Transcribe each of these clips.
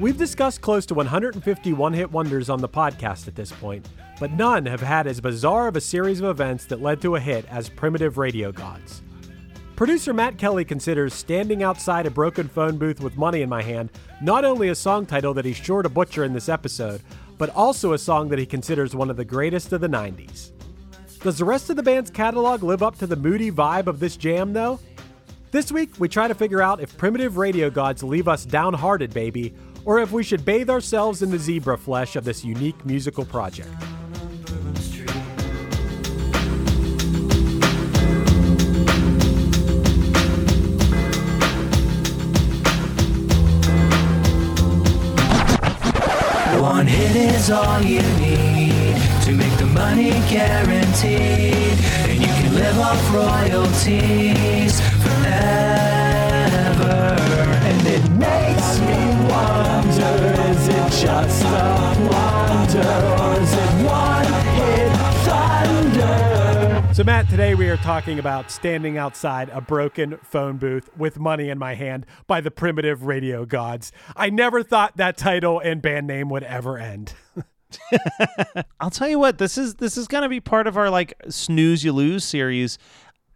We've discussed close to 150 one-hit wonders on the podcast at this point, but none have had as bizarre of a series of events that led to a hit as Primitive Radio Gods. Producer Matt Kelly considers Standing Outside a Broken Phone Booth with Money in My Hand not only a song title that he's sure to butcher in this episode, but also a song that he considers one of the greatest of the 90s. Does the rest of the band's catalog live up to the moody vibe of this jam, though? This week, we try to figure out if Primitive Radio Gods leave us downhearted, baby, or if we should bathe ourselves in the zebra flesh of this unique musical project. One hit is all you need to make the money guaranteed, and you can live off royalties forever. And it makes me wonder, is it just a wonder, or is it one hit thunder? So Matt, today we are talking about Standing Outside a Broken Phone Booth with Money in My Hand by the Primitive Radio Gods. I never thought that title and band name would ever end. I'll tell you what, this is going to be part of our like snooze you lose series.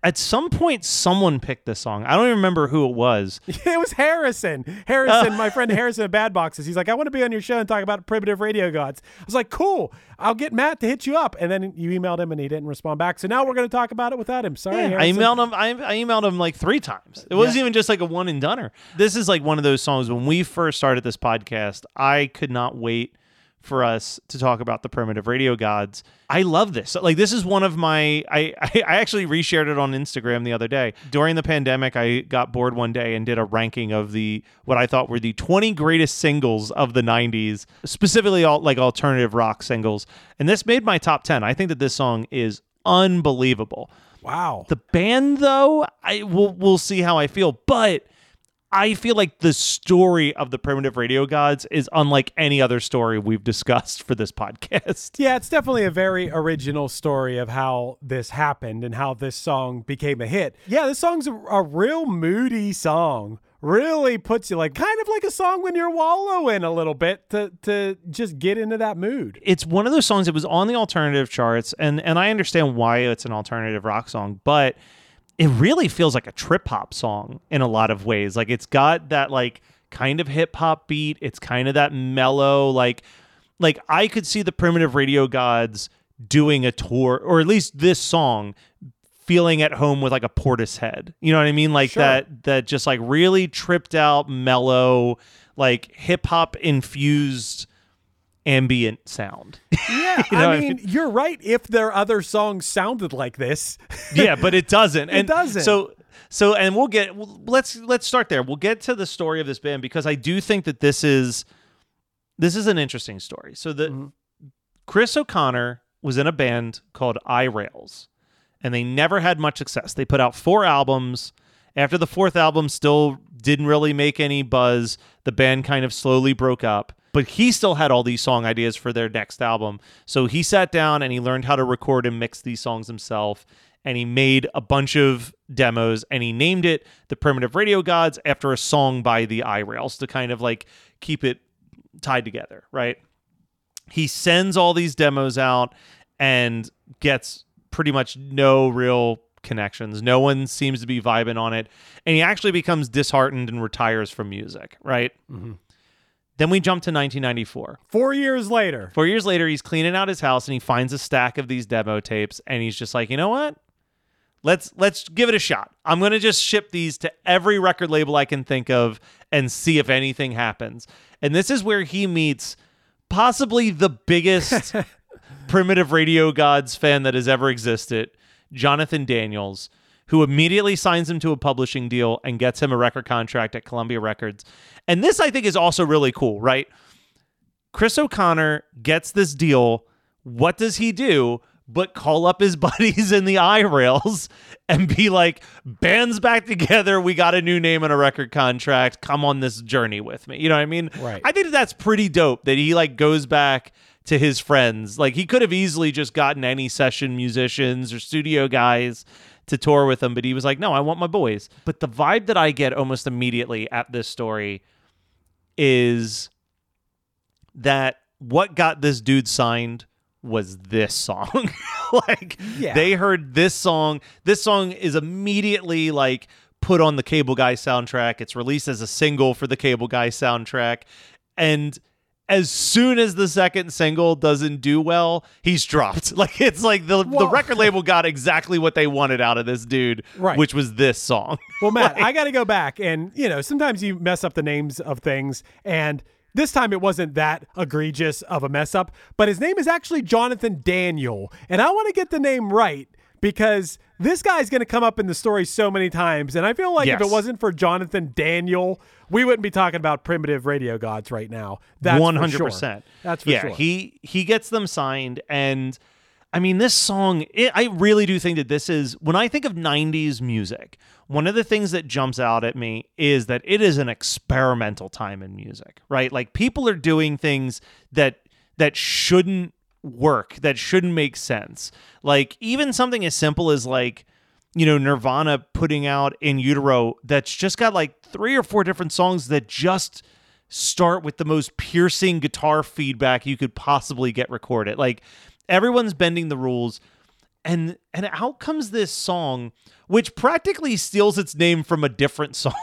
At some point, someone picked this song. I don't even remember who it was. It was Harrison. My friend Harrison of Bad Boxes. He's like, I want to be on your show and talk about Primitive Radio Gods. I was like, cool. I'll get Matt to hit you up. And then you emailed him and he didn't respond back. So now we're going to talk about it without him. Sorry, yeah, Harrison. I emailed him like 3 times. It wasn't even just like a one and doneer. This is like one of those songs. When we first started this podcast, I could not wait for us to talk about the Primitive Radio Gods. I love this. Like, this is one of my... I actually reshared it on Instagram the other day. During the pandemic, I got bored one day and did a ranking of what I thought were the 20 greatest singles of the 90s, specifically alternative rock singles. And this made my top 10. I think that this song is unbelievable. Wow. The band, though, we'll see how I feel, but... I feel like the story of the Primitive Radio Gods is unlike any other story we've discussed for this podcast. Yeah, it's definitely a very original story of how this happened and how this song became a hit. Yeah, this song's a real moody song. Really puts you kind of like a song when you're wallowing a little bit to just get into that mood. It's one of those songs that was on the alternative charts, and I understand why it's an alternative rock song, but... it really feels like a trip hop song in a lot of ways. Like it's got that like kind of hip hop beat. It's kind of that mellow, like I could see the Primitive Radio Gods doing a tour, or at least this song feeling at home with like a Portishead. You know what I mean? Like sure. that just like really tripped out mellow, like hip hop infused ambient sound. Yeah, you know I mean, you're right if their other songs sounded like this. Yeah, but it doesn't. It doesn't. So and let's start there. We'll get to the story of this band because I do think that this is an interesting story. So Chris O'Connor was in a band called I-Rails, and they never had much success. They put out 4 albums. After the 4th album still didn't really make any buzz, the band kind of slowly broke up. But he still had all these song ideas for their next album. So he sat down and he learned how to record and mix these songs himself. And he made a bunch of demos and he named it The Primitive Radio Gods after a song by the I-Rails to kind of like keep it tied together, right? He sends all these demos out and gets pretty much no real connections. No one seems to be vibing on it. And he actually becomes disheartened and retires from music, right? Mm-hmm. Then we jump to 1994. 4 years later. 4 years later, he's cleaning out his house and he finds a stack of these demo tapes and he's just like, you know what? Let's give it a shot. I'm going to just ship these to every record label I can think of and see if anything happens. And this is where he meets possibly the biggest Primitive Radio Gods fan that has ever existed, Jonathan Daniel, who immediately signs him to a publishing deal and gets him a record contract at Columbia Records. And this, I think, is also really cool, right? Chris O'Connor gets this deal. What does he do but call up his buddies in the I-Rails and be like, band's back together, we got a new name and a record contract, come on this journey with me. You know what I mean? Right. I think that's pretty dope that he like goes back to his friends. Like he could have easily just gotten any session musicians or studio guys to tour with him, but he was like, no, I want my boys. But the vibe that I get almost immediately at this story is that what got this dude signed was this song. They heard this song. This song is immediately like put on the Cable Guy soundtrack. It's released as a single for the Cable Guy soundtrack. And as soon as the second single doesn't do well, he's dropped. Like it's like the record label got exactly what they wanted out of this dude, right, which was this song. Well, Matt, I got to go back and, you know, sometimes you mess up the names of things, and this time it wasn't that egregious of a mess up, but his name is actually Jonathan Daniel, and I want to get the name right because this guy's going to come up in the story so many times, and I feel like if it wasn't for Jonathan Daniel, we wouldn't be talking about Primitive Radio Gods right now. That's 100%. That's for sure. Yeah, he gets them signed, and I mean, this song, I really do think that this is, when I think of 90s music, one of the things that jumps out at me is that it is an experimental time in music, right? Like people are doing things that shouldn't work, that shouldn't make sense. Like even something as simple as like, you know, Nirvana putting out In Utero, that's just got like 3 or 4 different songs that just start with the most piercing guitar feedback you could possibly get recorded. Like everyone's bending the rules. And out comes this song, which practically steals its name from a different song.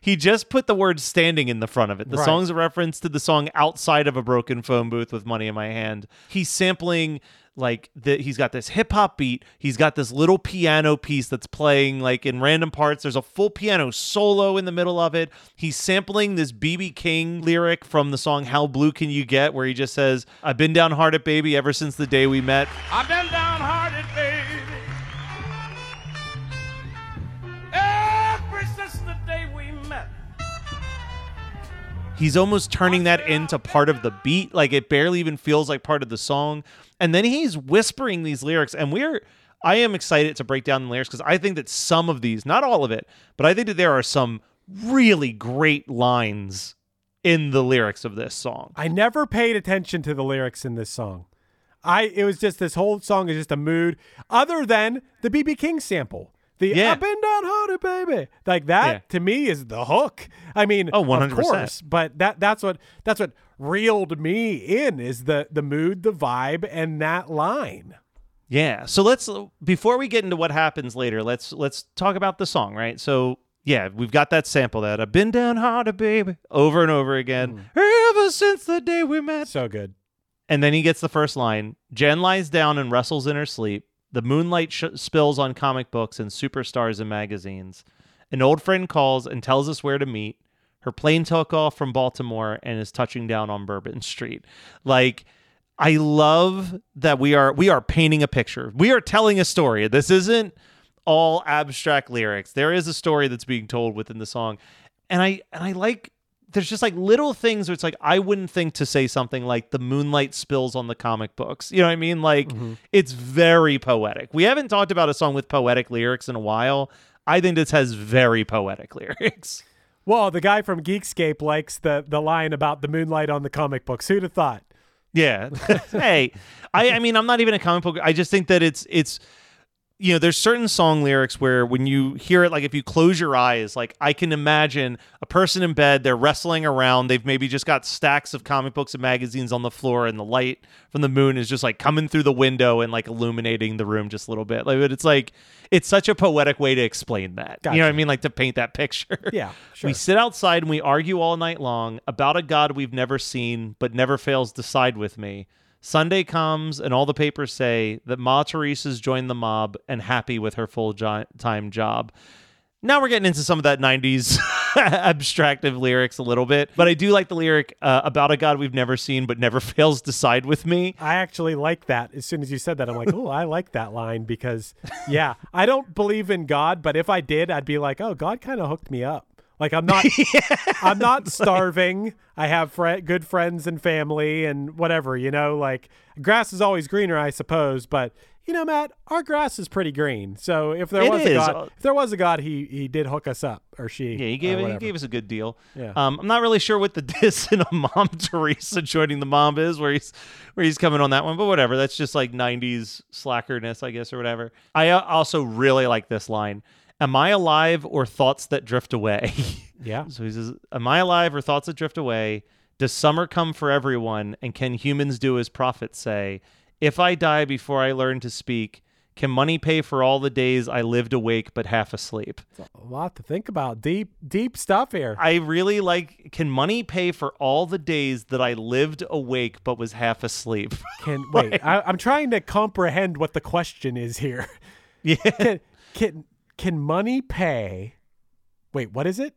He just put the word standing in the front of it. The song's a reference to the song Outside of a Broken Phone Booth with Money in My Hand. He's sampling, like, he's got this hip-hop beat. He's got this little piano piece that's playing, like, in random parts. There's a full piano solo in the middle of it. He's sampling this B.B. King lyric from the song How Blue Can You Get, where he just says, I've been downhearted, baby, ever since the day we met. I've been downhearted, baby. He's almost turning that into part of the beat. Like it barely even feels like part of the song. And then he's whispering these lyrics. And I am excited to break down the lyrics because I think that some of these, not all of it, but I think that there are some really great lines in the lyrics of this song. I never paid attention to the lyrics in this song. It was just, this whole song is just a mood other than the B.B. King sample. The up and down hearted baby, like that to me is the hook. I mean, 100%. Of course, but that's what reeled me in, is the mood, the vibe, and that line. Yeah. So let's, before we get into what happens later, let's talk about the song, right? So yeah, we've got that sample that I've been down hearted baby over and over again ever since the day we met. So good. And then he gets the first line. Jen lies down and wrestles in her sleep. The moonlight spills on comic books and superstars and magazines. An old friend calls and tells us where to meet. Her plane took off from Baltimore and is touching down on Bourbon Street. Like, I love that we are painting a picture. We are telling a story. This isn't all abstract lyrics. There is a story that's being told within the song. And I like, there's just like little things where it's like, I wouldn't think to say something like the moonlight spills on the comic books. You know what I mean? Like, mm-hmm. It's very poetic. We haven't talked about a song with poetic lyrics in a while. I think this has very poetic lyrics. Well, the guy from Geekscape likes the line about the moonlight on the comic books. Who'd have thought? Yeah. Hey, I mean, I'm not even a comic book. I just think that it's, you know, there's certain song lyrics where when you hear it, like if you close your eyes, like I can imagine a person in bed, they're wrestling around. They've maybe just got stacks of comic books and magazines on the floor, and the light from the moon is just like coming through the window and like illuminating the room just a little bit. Like, but it's like, it's such a poetic way to explain that. Gotcha. You know what I mean? Like, to paint that picture. Yeah, sure. We sit outside and we argue all night long about a God we've never seen, but never fails to side with me. Sunday comes and all the papers say that Ma Teresa's joined the mob and happy with her full-time job. Now we're getting into some of that 90s abstractive lyrics a little bit. But I do like the lyric about a God we've never seen but never fails to side with me. I actually like that. As soon as you said that, I'm like, oh, I like that line because, yeah, I don't believe in God. But if I did, I'd be like, oh, God kind of hooked me up. Like, I'm not I'm not starving. I have good friends and family and whatever, you know, like grass is always greener, I suppose. But, you know, Matt, our grass is pretty green. So if there was a God, he did hook us up, or she. Yeah, he gave us a good deal. Yeah. I'm not really sure what the diss in a Mom Teresa joining the mob is, where he's coming on that one. But whatever, that's just like 90s slackerness, I guess, or whatever. I also really like this line. Am I alive or thoughts that drift away? Yeah. So he says, am I alive or thoughts that drift away? Does summer come for everyone? And can humans do as prophets say? If I die before I learn to speak, can money pay for all the days I lived awake but half asleep? It's a lot to think about. Deep stuff here. I really like, can money pay for all the days that I lived awake but was half asleep? Wait, like, I'm trying to comprehend what the question is here. Yeah. Can money pay? Wait, what is it?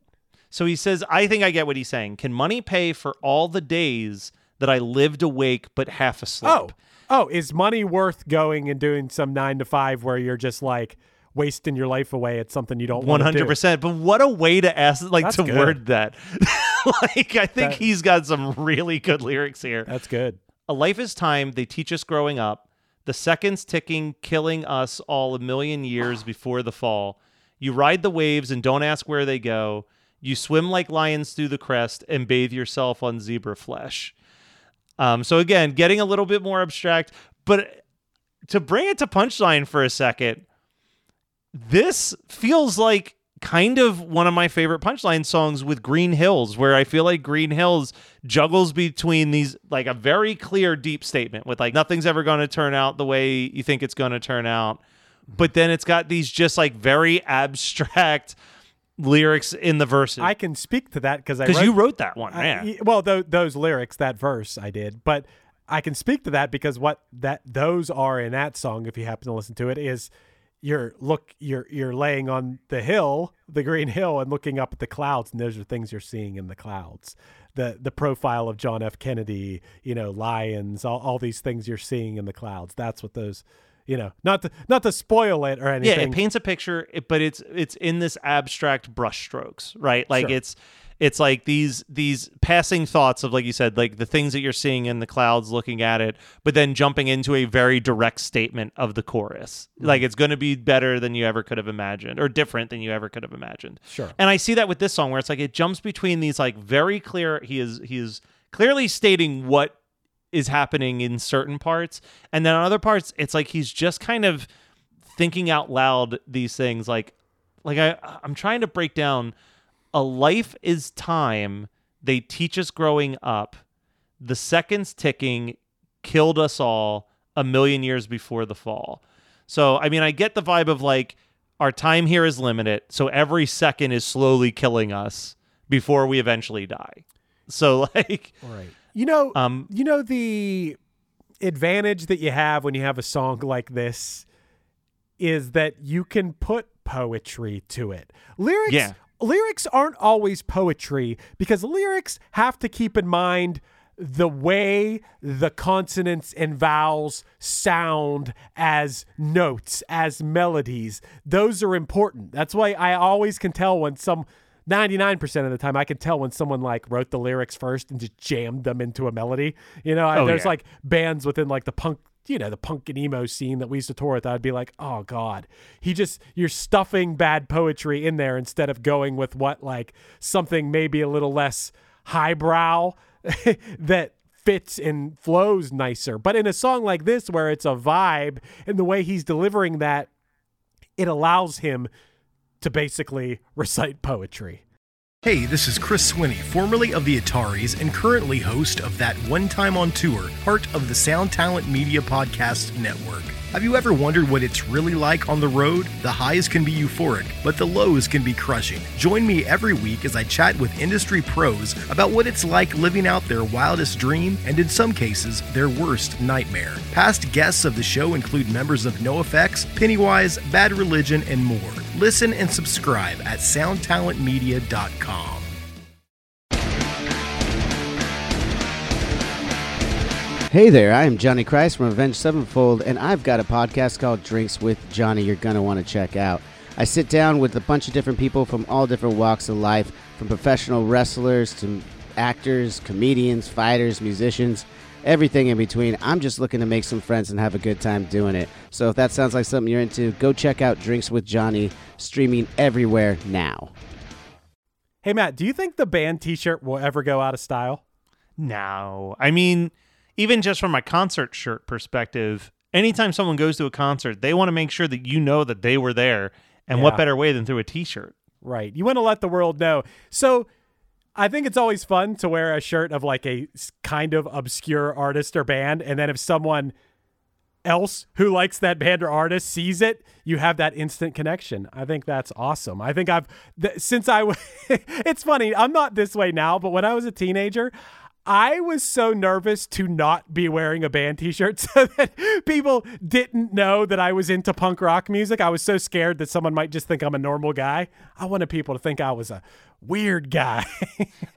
So he says, I think I get what he's saying. Can money pay for all the days that I lived awake but half asleep? Oh, is money worth going and doing some 9-to-5 where you're just like wasting your life away at something you don't want to do? 100%. But what a way to ask, like, that's to good. Word that. Like, I think he's got some really good lyrics here. That's good. A life is time. They teach us growing up. The seconds ticking, killing us all a million years before the fall. You ride the waves and don't ask where they go. You swim like lions through the crest and bathe yourself on zebra flesh. So again, getting a little bit more abstract, but to bring it to Punchline for a second, this feels like kind of one of my favorite Punchline songs with Green Hills, where I feel like Green Hills juggles between these, like a very clear, deep statement with like, nothing's ever going to turn out the way you think it's going to turn out. But then it's got these just like very abstract lyrics in the verses. I can speak to that because you wrote that one. Yeah. Well, those lyrics, that verse I did, but I can speak to that because what those are in that song, if you happen to listen to it, is you're laying on the hill, the green hill, and looking up at the clouds, and those are things you're seeing in the clouds. The profile of John F. Kennedy, you know, lions, all these things you're seeing in the clouds. That's what those, you know, not to spoil it or anything. Yeah, it paints a picture, but it's in this abstract brushstrokes, right? Like, sure. It's like these passing thoughts of, like you said, like the things that you're seeing in the clouds, looking at it, but then jumping into a very direct statement of the chorus. Mm-hmm. Like, it's going to be better than you ever could have imagined, or different than you ever could have imagined. Sure. And I see that with this song where it's like, it jumps between these like very clear, he is clearly stating what is happening in certain parts. And then on other parts, it's like, he's just kind of thinking out loud these things. Like I'm trying to break down. A life is time. They teach us growing up. The seconds ticking killed us all a million years before the fall. So, I mean, I get the vibe of like, our time here is limited. So every second is slowly killing us before we eventually die. So like, right. You know, the advantage that you have when you have a song like this is that you can put poetry to it. Lyrics lyrics aren't always poetry because lyrics have to keep in mind the way the consonants and vowels sound as notes, as melodies. Those are important. That's why I always can tell when 99% of the time I can tell when someone like wrote the lyrics first and just jammed them into a melody. You know, like bands within like the punk, you know, the punk and emo scene that we used to tour with. I'd be like, oh God, you're stuffing bad poetry in there instead of going with what, like something maybe a little less highbrow that fits and flows nicer. But in a song like this, where it's a vibe and the way he's delivering that, it allows him to basically recite poetry. Hey, this is Chris Swinney, formerly of the Ataris and currently host of That One Time on Tour, part of the Sound Talent Media Podcast Network. Have you ever wondered what it's really like on the road? The highs can be euphoric, but the lows can be crushing. Join me every week as I chat with industry pros about what it's like living out their wildest dream and, in some cases, their worst nightmare. Past guests of the show include members of NoFX, Pennywise, Bad Religion, and more. Listen and subscribe at soundtalentmedia.com. Hey there, I am Johnny Christ from Avenged Sevenfold, and I've got a podcast called Drinks with Johnny you're going to want to check out. I sit down with a bunch of different people from all different walks of life, from professional wrestlers to actors, comedians, fighters, musicians, everything in between. I'm just looking to make some friends and have a good time doing it. So if that sounds like something you're into, go check out Drinks with Johnny, streaming everywhere now. Hey, Matt, do you think the band t-shirt will ever go out of style? No. I mean, even just from a concert shirt perspective, anytime someone goes to a concert, they want to make sure that you know that they were there. And what better way than through a t-shirt? Right. You want to let the world know. So I think it's always fun to wear a shirt of like a kind of obscure artist or band. And then if someone else who likes that band or artist sees it, you have that instant connection. I think that's awesome. I think it's funny. I'm not this way now, but when I was a teenager, I was so nervous to not be wearing a band t-shirt so that people didn't know that I was into punk rock music. I was so scared that someone might just think I'm a normal guy. I wanted people to think I was a weird guy.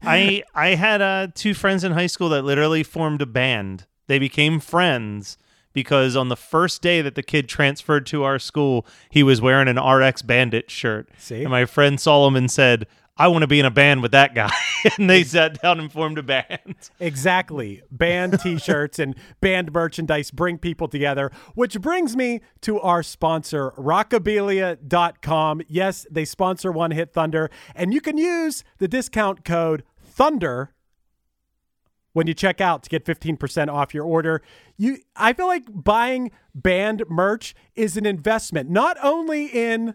I had two friends in high school that literally formed a band. They became friends because on the first day that the kid transferred to our school, he was wearing an RX Bandit shirt. See? And my friend Solomon said, I want to be in a band with that guy. And they sat down and formed a band. Exactly. Band t-shirts and band merchandise bring people together, which brings me to our sponsor, rockabilia.com. Yes, they sponsor One Hit Thunder. And you can use the discount code THUNDER when you check out to get 15% off your order. I feel like buying band merch is an investment, not only in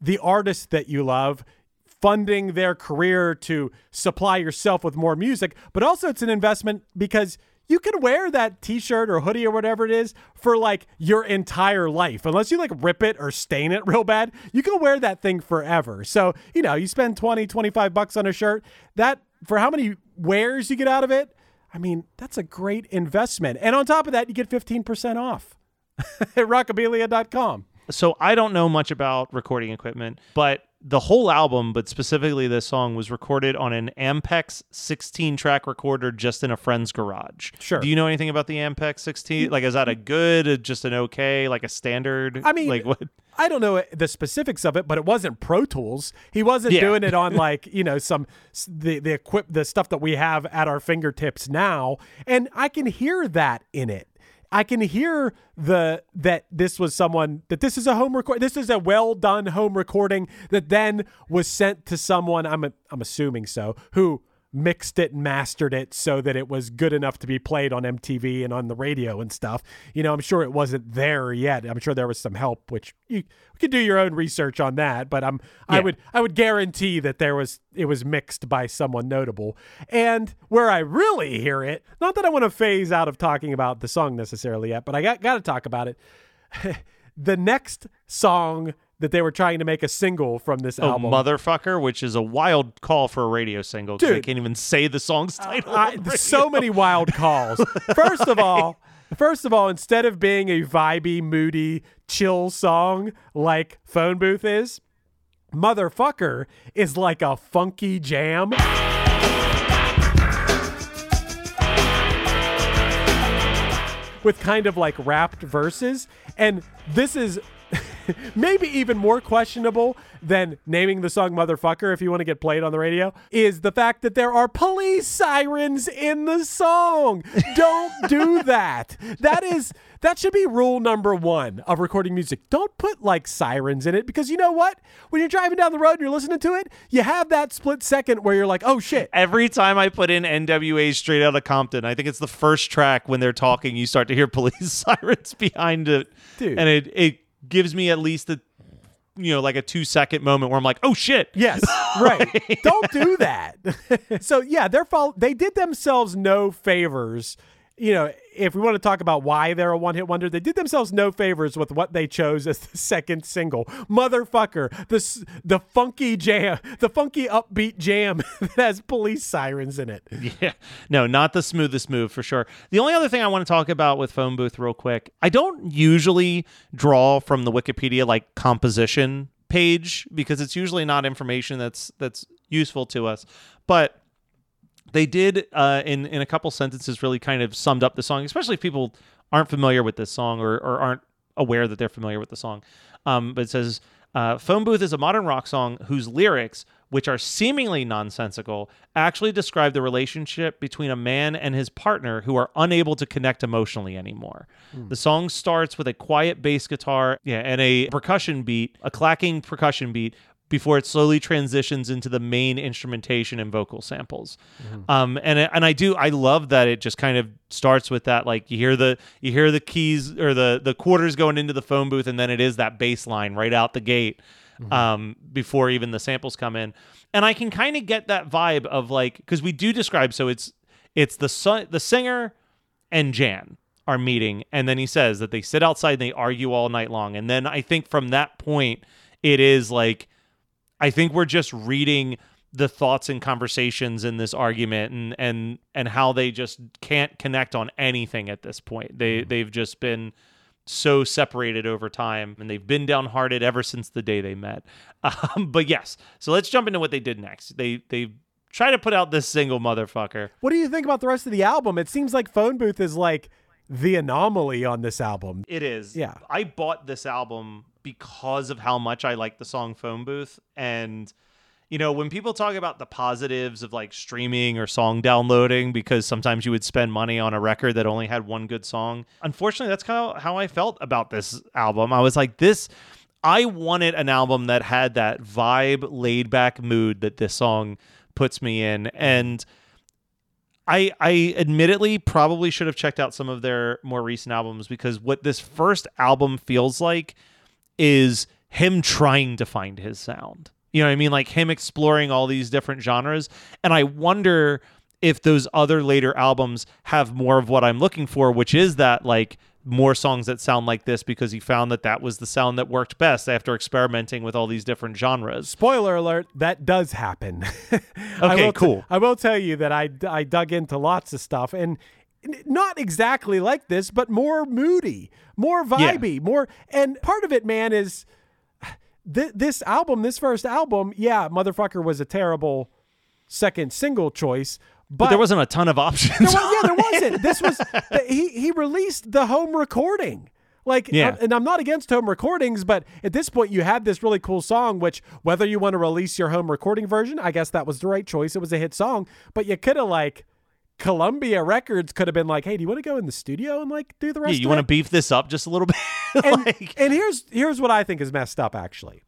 the artist that you love, funding their career to supply yourself with more music, but also it's an investment because you can wear that t-shirt or hoodie or whatever it is for like your entire life. Unless you like rip it or stain it real bad, you can wear that thing forever. So, you know, you spend $20-25 on a shirt, that for how many wears you get out of it, I mean, that's a great investment. And on top of that, you get 15% off at rockabilia.com. So I don't know much about recording equipment, but the whole album, but specifically this song, was recorded on an Ampex 16-track recorder just in a friend's garage. Sure. Do you know anything about the Ampex 16? Like, is that a good, just an okay, like a standard? I mean, like what? I don't know the specifics of it, but it wasn't Pro Tools. He wasn't doing it on like, you know, the stuff that we have at our fingertips now. And I can hear that in it. I can hear this is a home record. This is a well done home recording that then was sent to someone. I'm assuming so, who mixed it and mastered it so that it was good enough to be played on MTV and on the radio and stuff. You know, I'm sure it wasn't there yet. I'm sure there was some help, which you could do your own research on that. But I would guarantee that it was mixed by someone notable. And where I really hear it, not that I want to phase out of talking about the song necessarily yet, but I got to talk about it. The next song that they were trying to make a single from this album. Oh, Motherfucker, which is a wild call for a radio single. Dude, I can't even say the song's title. So many wild calls. First of all, instead of being a vibey, moody, chill song like Phone Booth is, Motherfucker is like a funky jam. With kind of like rapped verses. And this is maybe even more questionable than naming the song Motherfucker, if you want to get played on the radio, is the fact that there are police sirens in the song. Don't do that. That should be rule number one of recording music. Don't put like sirens in it, because you know what? When you're driving down the road and you're listening to it, you have that split second where you're like, oh shit. Every time I put in NWA Straight Outta Compton, I think it's the first track, when they're talking, you start to hear police sirens behind it. Dude. And it gives me at least a, you know, like a 2-second moment where I'm like, oh shit. Yes. Right. Don't do that. So yeah, they did themselves no favors. You know, if we want to talk about why they're a one-hit wonder, they did themselves no favors with what they chose as the second single. Motherfucker, the funky jam, the funky upbeat jam that has police sirens in it. Yeah. No, not the smoothest move for sure. The only other thing I want to talk about with Phone Booth real quick, I don't usually draw from the Wikipedia like composition page, because it's usually not information that's useful to us. But they did, in a couple sentences, really kind of summed up the song, especially if people aren't familiar with this song or aren't aware that they're familiar with the song. But it says, Phone Booth is a modern rock song whose lyrics, which are seemingly nonsensical, actually describe the relationship between a man and his partner who are unable to connect emotionally anymore. Mm. The song starts with a quiet bass guitar and a clacking percussion beat, before it slowly transitions into the main instrumentation and vocal samples. Mm-hmm. I love that it just kind of starts with that, like you hear the keys or the quarters going into the phone booth, and then it is that bass line right out the gate, mm-hmm. Before even the samples come in. And I can kind of get that vibe of like, because we do describe, so it's the singer and Jan are meeting, and then he says that they sit outside and they argue all night long. And then I think from that point, it is like, I think we're just reading the thoughts and conversations in this argument and how they just can't connect on anything at this point. They've just been so separated over time, and they've been downhearted ever since the day they met. But yes, so let's jump into what they did next. They try to put out this single, Motherfucker. What do you think about the rest of the album? It seems like Phone Booth is like the anomaly on this album. It is. Yeah. I bought this album because of how much I like the song Phone Booth. And, you know, when people talk about the positives of like streaming or song downloading, because sometimes you would spend money on a record that only had one good song. Unfortunately, that's kind of how I felt about this album. I was like, I wanted an album that had that vibe, laid back mood that this song puts me in. And I admittedly probably should have checked out some of their more recent albums, because what this first album feels like is him trying to find his sound. You know what I mean? Like him exploring all these different genres. And I wonder if those other later albums have more of what I'm looking for, which is that like more songs that sound like this, because he found that was the sound that worked best after experimenting with all these different genres. Spoiler alert, that does happen. Okay, cool. I will tell you that I dug into lots of stuff, and not exactly like this, but more moody, more vibey, more. And part of it, man, is this first album. Yeah, Motherfucker was a terrible second single choice, but there wasn't a ton of options. There wasn't. This was he released the home recording. Like, yeah. And I'm not against home recordings, but at this point you had this really cool song, which whether you want to release your home recording version, I guess that was the right choice. It was a hit song, but you could have like, Columbia Records could have been like, hey, do you want to go in the studio and like do the rest of it? Yeah, you want to beef this up just a little bit? And here's what I think is messed up, actually.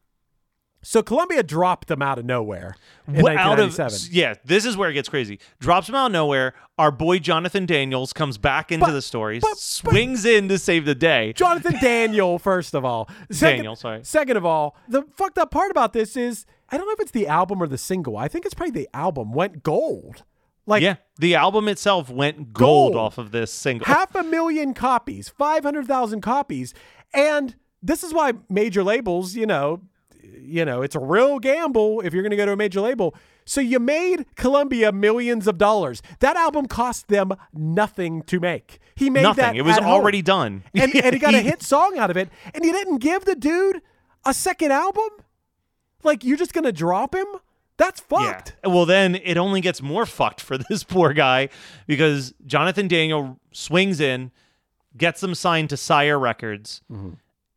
So Columbia dropped them out of nowhere in 1997. Yeah, this is where it gets crazy. Drops them out of nowhere. Our boy Jonathan Daniels comes back into the story, swings in to save the day. Jonathan Daniel, first of all. Second of all, the fucked up part about this is, I don't know if it's the album or the single. I think it's probably the album went gold. Like, yeah, the album itself went gold off of this single. 500,000 copies, 500,000 copies. And this is why major labels, you know, it's a real gamble if you're going to go to a major label. So you made Columbia millions of dollars. That album cost them nothing to make. He made nothing. It was already done. And he got a hit song out of it. And you didn't give the dude a second album? Like, you're just going to drop him? That's fucked. Yeah. Well, then it only gets more fucked for this poor guy because Jonathan Daniel swings in, gets him signed to Sire Records. Mm-hmm.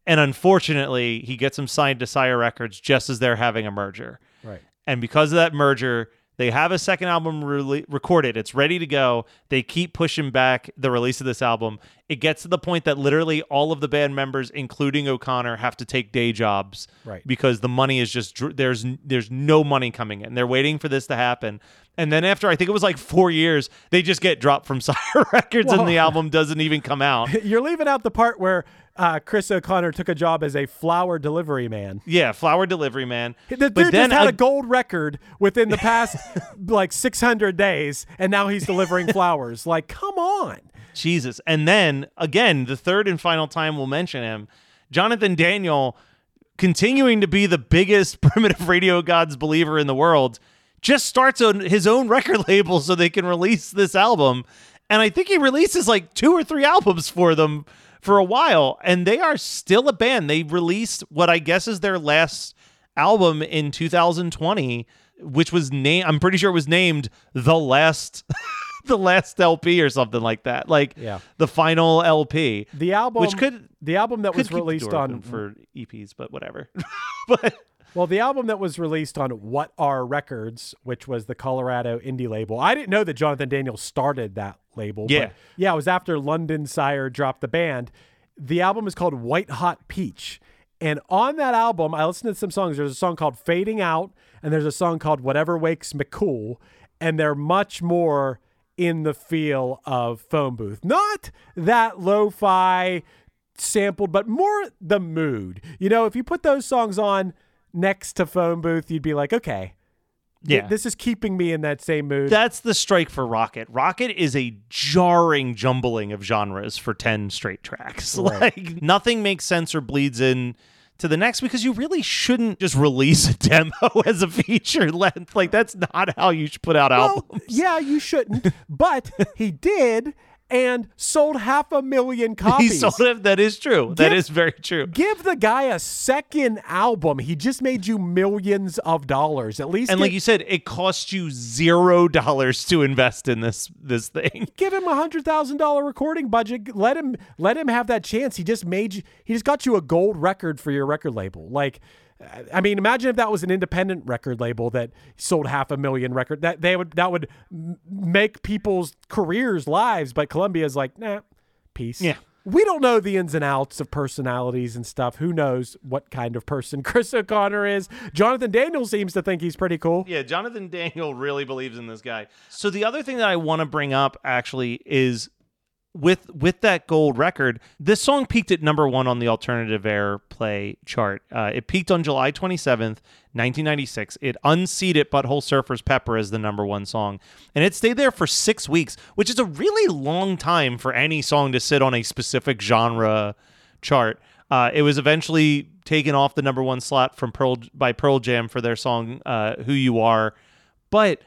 And unfortunately, he gets him signed to Sire Records just as they're having a merger. Right. And because of that merger, they have a second album recorded. It's ready to go. They keep pushing back the release of this album. It gets to the point that literally all of the band members, including O'Connor, have to take day jobs. Right. Because the money is just, there's no money coming in. They're waiting for this to happen. And then after, I think it was like 4 years, they just get dropped from Sire Records and the album doesn't even come out. You're leaving out the part where Chris O'Connor took a job as a flower delivery man. Yeah, flower delivery man. The dude just had a gold record within the past like 600 days, and now he's delivering flowers. Like, come on. Jesus. And then, again, the third and final time we'll mention him, Jonathan Daniel, continuing to be the biggest Primitive Radio Gods believer in the world, just starts on his own record label so they can release this album. And I think he releases like 2 or 3 albums for them for a while. And they are still a band. They released what I guess is their last album in 2020, which was named, I'm pretty sure it was named The Last... The last LP or something like that. Like, yeah. The final LP. The album, which could, the album that was released on for EPs, but whatever. But well, the album that was released on What Are Records, which was the Colorado indie label. I didn't know that Jonathan Daniel started that label. Yeah. But yeah, it was after London Sire dropped the band. The album is called White Hot Peach. And on that album, I listened to some songs. There's a song called Fading Out, and there's a song called Whatever Wakes McCool. And they're much more in the feel of Phone Booth. Not that lo-fi sampled, but more the mood. You know, if you put those songs on next to Phone Booth, you'd be like, okay, yeah, this is keeping me in that same mood. That's the strike for Rocket. Rocket is a jarring jumbling of genres for 10 straight tracks. Right. Like, nothing makes sense or bleeds in to the next, because you really shouldn't just release a demo as a feature length. Like, that's not how you should put out albums. Yeah, you shouldn't. But he did, and sold 500,000 copies. He sold it. That is true. That is very true. Give the guy a second album. He just made you millions of dollars. At least, and like you said, it cost you $0 to invest in this thing. Give him $100,000 recording budget. Let him have that chance. He just made you. He just got you a gold record for your record label. Like, I mean, imagine if that was an independent record label that sold 500,000 record. That would make people's careers, lives. But Columbia's like, nah, peace. Yeah, we don't know the ins and outs of personalities and stuff. Who knows what kind of person Chris O'Connor is? Jonathan Daniel seems to think he's pretty cool. Yeah, Jonathan Daniel really believes in this guy. So the other thing that I want to bring up actually is with that gold record, this song peaked at number 1 on the alternative airplay chart. It peaked on July 27th, 1996. It unseated Butthole Surfers' Pepper as the number 1 song. And it stayed there for 6 weeks, which is a really long time for any song to sit on a specific genre chart. It was eventually taken off the number 1 slot by Pearl Jam for their song, Who You Are. But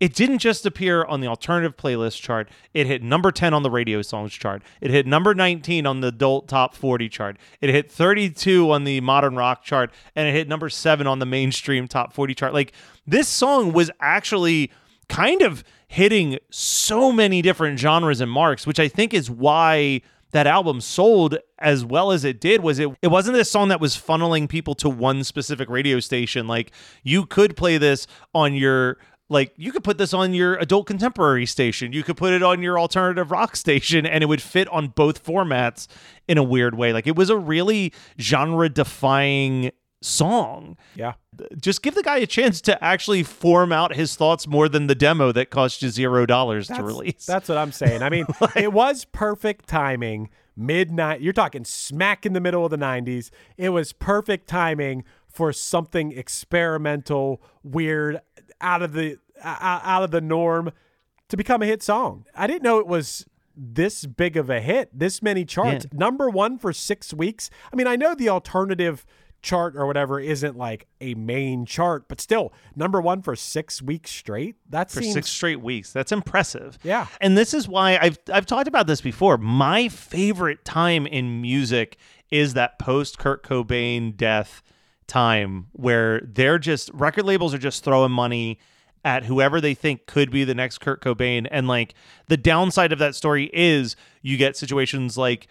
it didn't just appear on the alternative playlist chart. It hit number 10 on the radio songs chart. It hit number 19 on the adult top 40 chart. It hit 32 on the modern rock chart. And it hit number 7 on the mainstream top 40 chart. Like, this song was actually kind of hitting so many different genres and marks, which I think is why that album sold as well as it did. Was it wasn't this song that was funneling people to one specific radio station. Like, you could play this on your... Like, you could put this on your adult contemporary station. You could put it on your alternative rock station, and it would fit on both formats in a weird way. Like, it was a really genre-defying song. Yeah. Just give the guy a chance to actually form out his thoughts more than the demo that cost you $0 to release. That's what I'm saying. I mean, like, it was perfect timing. Midnight. You're talking smack in the middle of the 90s. It was perfect timing for something experimental, weird, out of the norm to become a hit song. I didn't know it was this big of a hit, this many charts. Yeah. Number 1 for 6 weeks. I mean, I know the alternative chart or whatever isn't like a main chart, but still, number 1 for 6 weeks straight. For 6 straight weeks. That's impressive. Yeah. And this is why I've talked about this before. My favorite time in music is that post Kurt Cobain death time where they're just, record labels are just throwing money at whoever they think could be the next Kurt Cobain. And like the downside of that story is you get situations like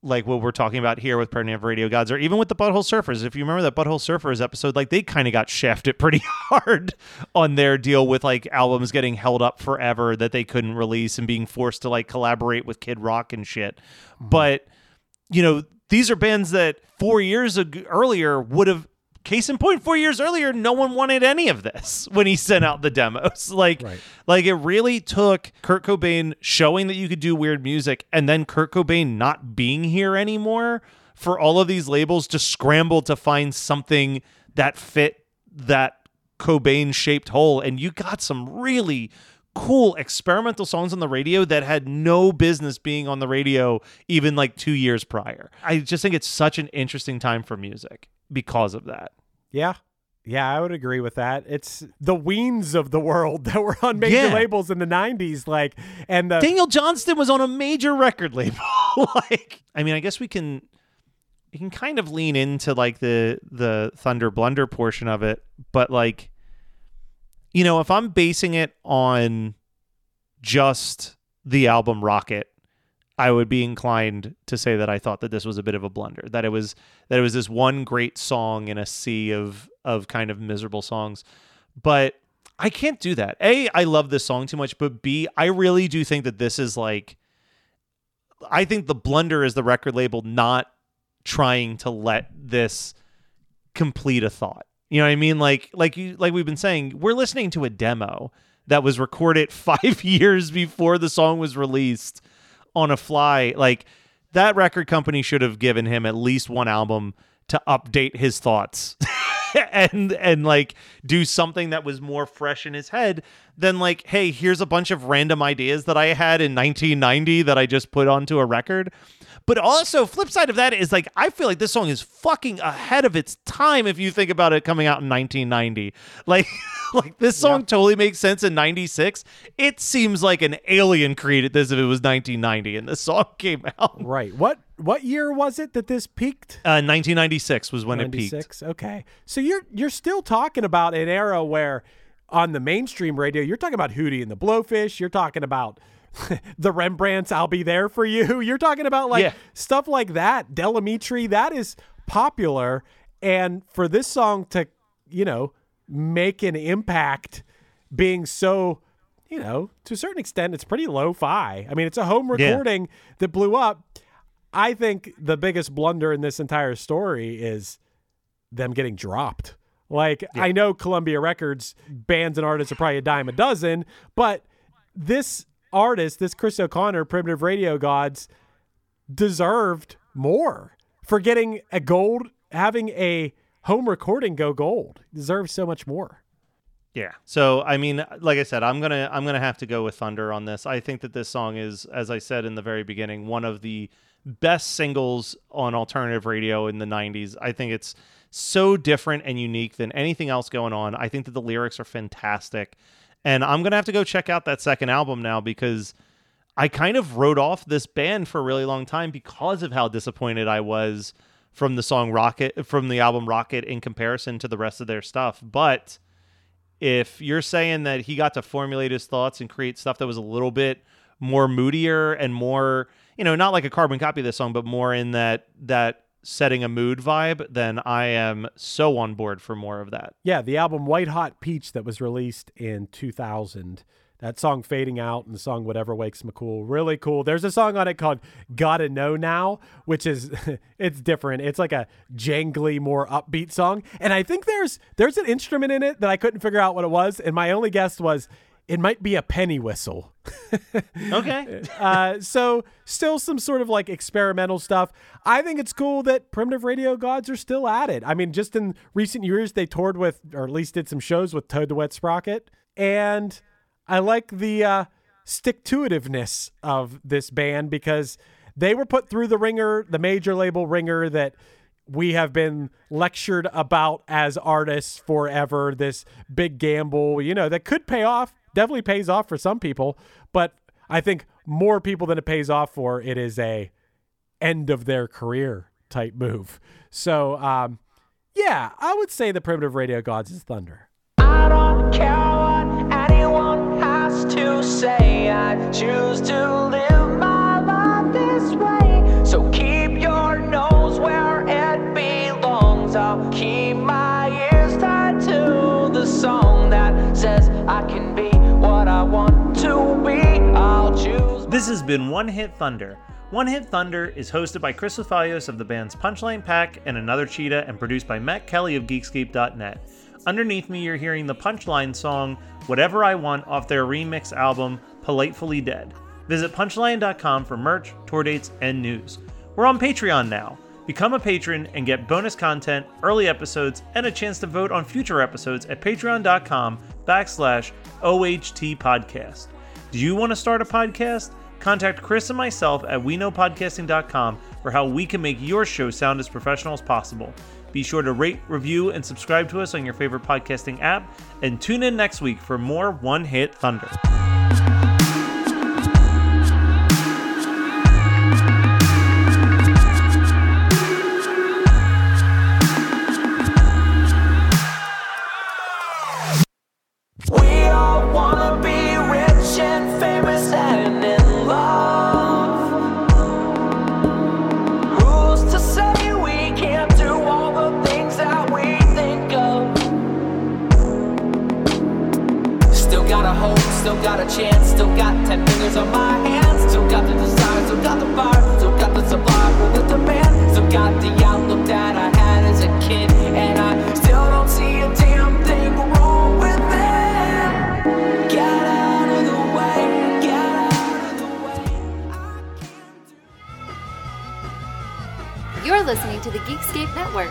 what we're talking about here with Primitive Radio Gods, or even with the Butthole Surfers. If you remember that Butthole Surfers episode, like they kind of got shafted pretty hard on their deal with like albums getting held up forever that they couldn't release and being forced to like collaborate with Kid Rock and shit. Mm-hmm. But, you know, these are bands that 4 years earlier would have, case in point, 4 years earlier, no one wanted any of this when he sent out the demos. Like it really took Kurt Cobain showing that you could do weird music and then Kurt Cobain not being here anymore for all of these labels to scramble to find something that fit that Cobain-shaped hole. And you got some really cool experimental songs on the radio that had no business being on the radio even like 2 years prior. I just think it's such an interesting time for music because of that. Yeah, I would agree with that. It's the Weens of the world that were on major labels in the 90s. Like, and the Daniel Johnston was on a major record label. Like, I mean, I guess we can kind of lean into like the Thunder Blunder portion of it, but like, you know, if I'm basing it on just the album Rocket, I would be inclined to say that I thought that this was a bit of a blunder, that it was this one great song in a sea of kind of miserable songs. But I can't do that. A, I love this song too much, but B, I really do think that this is like, I think the blunder is the record label not trying to let this complete a thought. You know what I mean? Like we've been saying, we're listening to a demo that was recorded 5 years before the song was released on a fly. Like, that record company should have given him at least one album to update his thoughts and like do something that was more fresh in his head than like, hey, here's a bunch of random ideas that I had in 1990 that I just put onto a record. But also, flip side of that is like, I feel like this song is fucking ahead of its time if you think about it coming out in 1990. Like this song totally makes sense in 96. It seems like an alien created this if it was 1990 and this song came out. Right. What year was it that this peaked? 1996 was when it peaked. Okay. So you're still talking about an era where on the mainstream radio, you're talking about Hootie and the Blowfish. You're talking about the Rembrandts, I'll Be There For You. You're talking about like stuff like that. Delamitri, that is popular. And for this song to, you know, make an impact being so, you know, to a certain extent, it's pretty lo-fi. I mean, it's a home recording that blew up. I think the biggest blunder in this entire story is them getting dropped. Like, I know Columbia Records bands and artists are probably a dime a dozen, but this artist, this Chris O'Connor, Primitive Radio Gods, deserved more for getting a gold, having a home recording go gold. Deserves so much more. Yeah. So, I mean, like I said, I'm gonna have to go with Thunder on this. I think that this song is, as I said in the very beginning, one of the best singles on alternative radio in the 90s. I think it's so different and unique than anything else going on. I think that the lyrics are fantastic. And I'm going to have to go check out that second album now because I kind of wrote off this band for a really long time because of how disappointed I was from the song Rocket, from the album Rocket in comparison to the rest of their stuff. But if you're saying that he got to formulate his thoughts and create stuff that was a little bit more moodier and more, you know, not like a carbon copy of this song, but more in that setting a mood vibe, then I am so on board for more of that. Yeah, the album White Hot Peach that was released in 2000, that song Fading Out and the song Whatever Wakes McCool, really cool. There's a song on it called Gotta Know Now, which is, it's different. It's like a jangly, more upbeat song. And I think there's an instrument in it that I couldn't figure out what it was. And my only guess was, it might be a penny whistle. Okay. So still some sort of like experimental stuff. I think it's cool that Primitive Radio Gods are still at it. I mean, just in recent years, they toured with, or at least did some shows with, Toad the Wet Sprocket. And I like the stick-to-itiveness of this band because they were put through the ringer, the major label ringer that we have been lectured about as artists forever. This big gamble, you know, that could pay off. Definitely pays off for some people, but I think more people than it pays off for, it is a end of their career type move. So Yeah, I would say the Primitive Radio Gods is Thunder. I don't care what anyone has to say. I choose to live my life this way. So keep your nose where it belongs. I'll keep my ears tied to the song that says I can be what I want to be. I'll choose. This has been One Hit Thunder. One Hit Thunder is hosted by Chris Fafalius of the bands Punchline Pack and Another Cheetah and produced by Matt Kelly of Geekscape.net. Underneath me, you're hearing the Punchline song, Whatever I Want, off their remix album, Politefully Dead. Visit Punchline.com for merch, tour dates, and news. We're on Patreon now. Become a patron and get bonus content, early episodes, and a chance to vote on future episodes at Patreon.com/OHT Podcast. Do you want to start a podcast? Contact Chris and myself at weknowpodcasting.com for how we can make your show sound as professional as possible. Be sure to rate, review, and subscribe to us on your favorite podcasting app, and tune in next week for more One Hit Thunder. We all wanna be rich and famous and in love. Still got a chance, still got 10 fingers on my hands. Still got the desire, still got the fire, still got the supply for the demand. Still got the outlook that I had as a kid, and I still don't see a damn thing wrong with it. Get out of the way, get out of the way. I can't do it. You're listening to the Geekscape Network.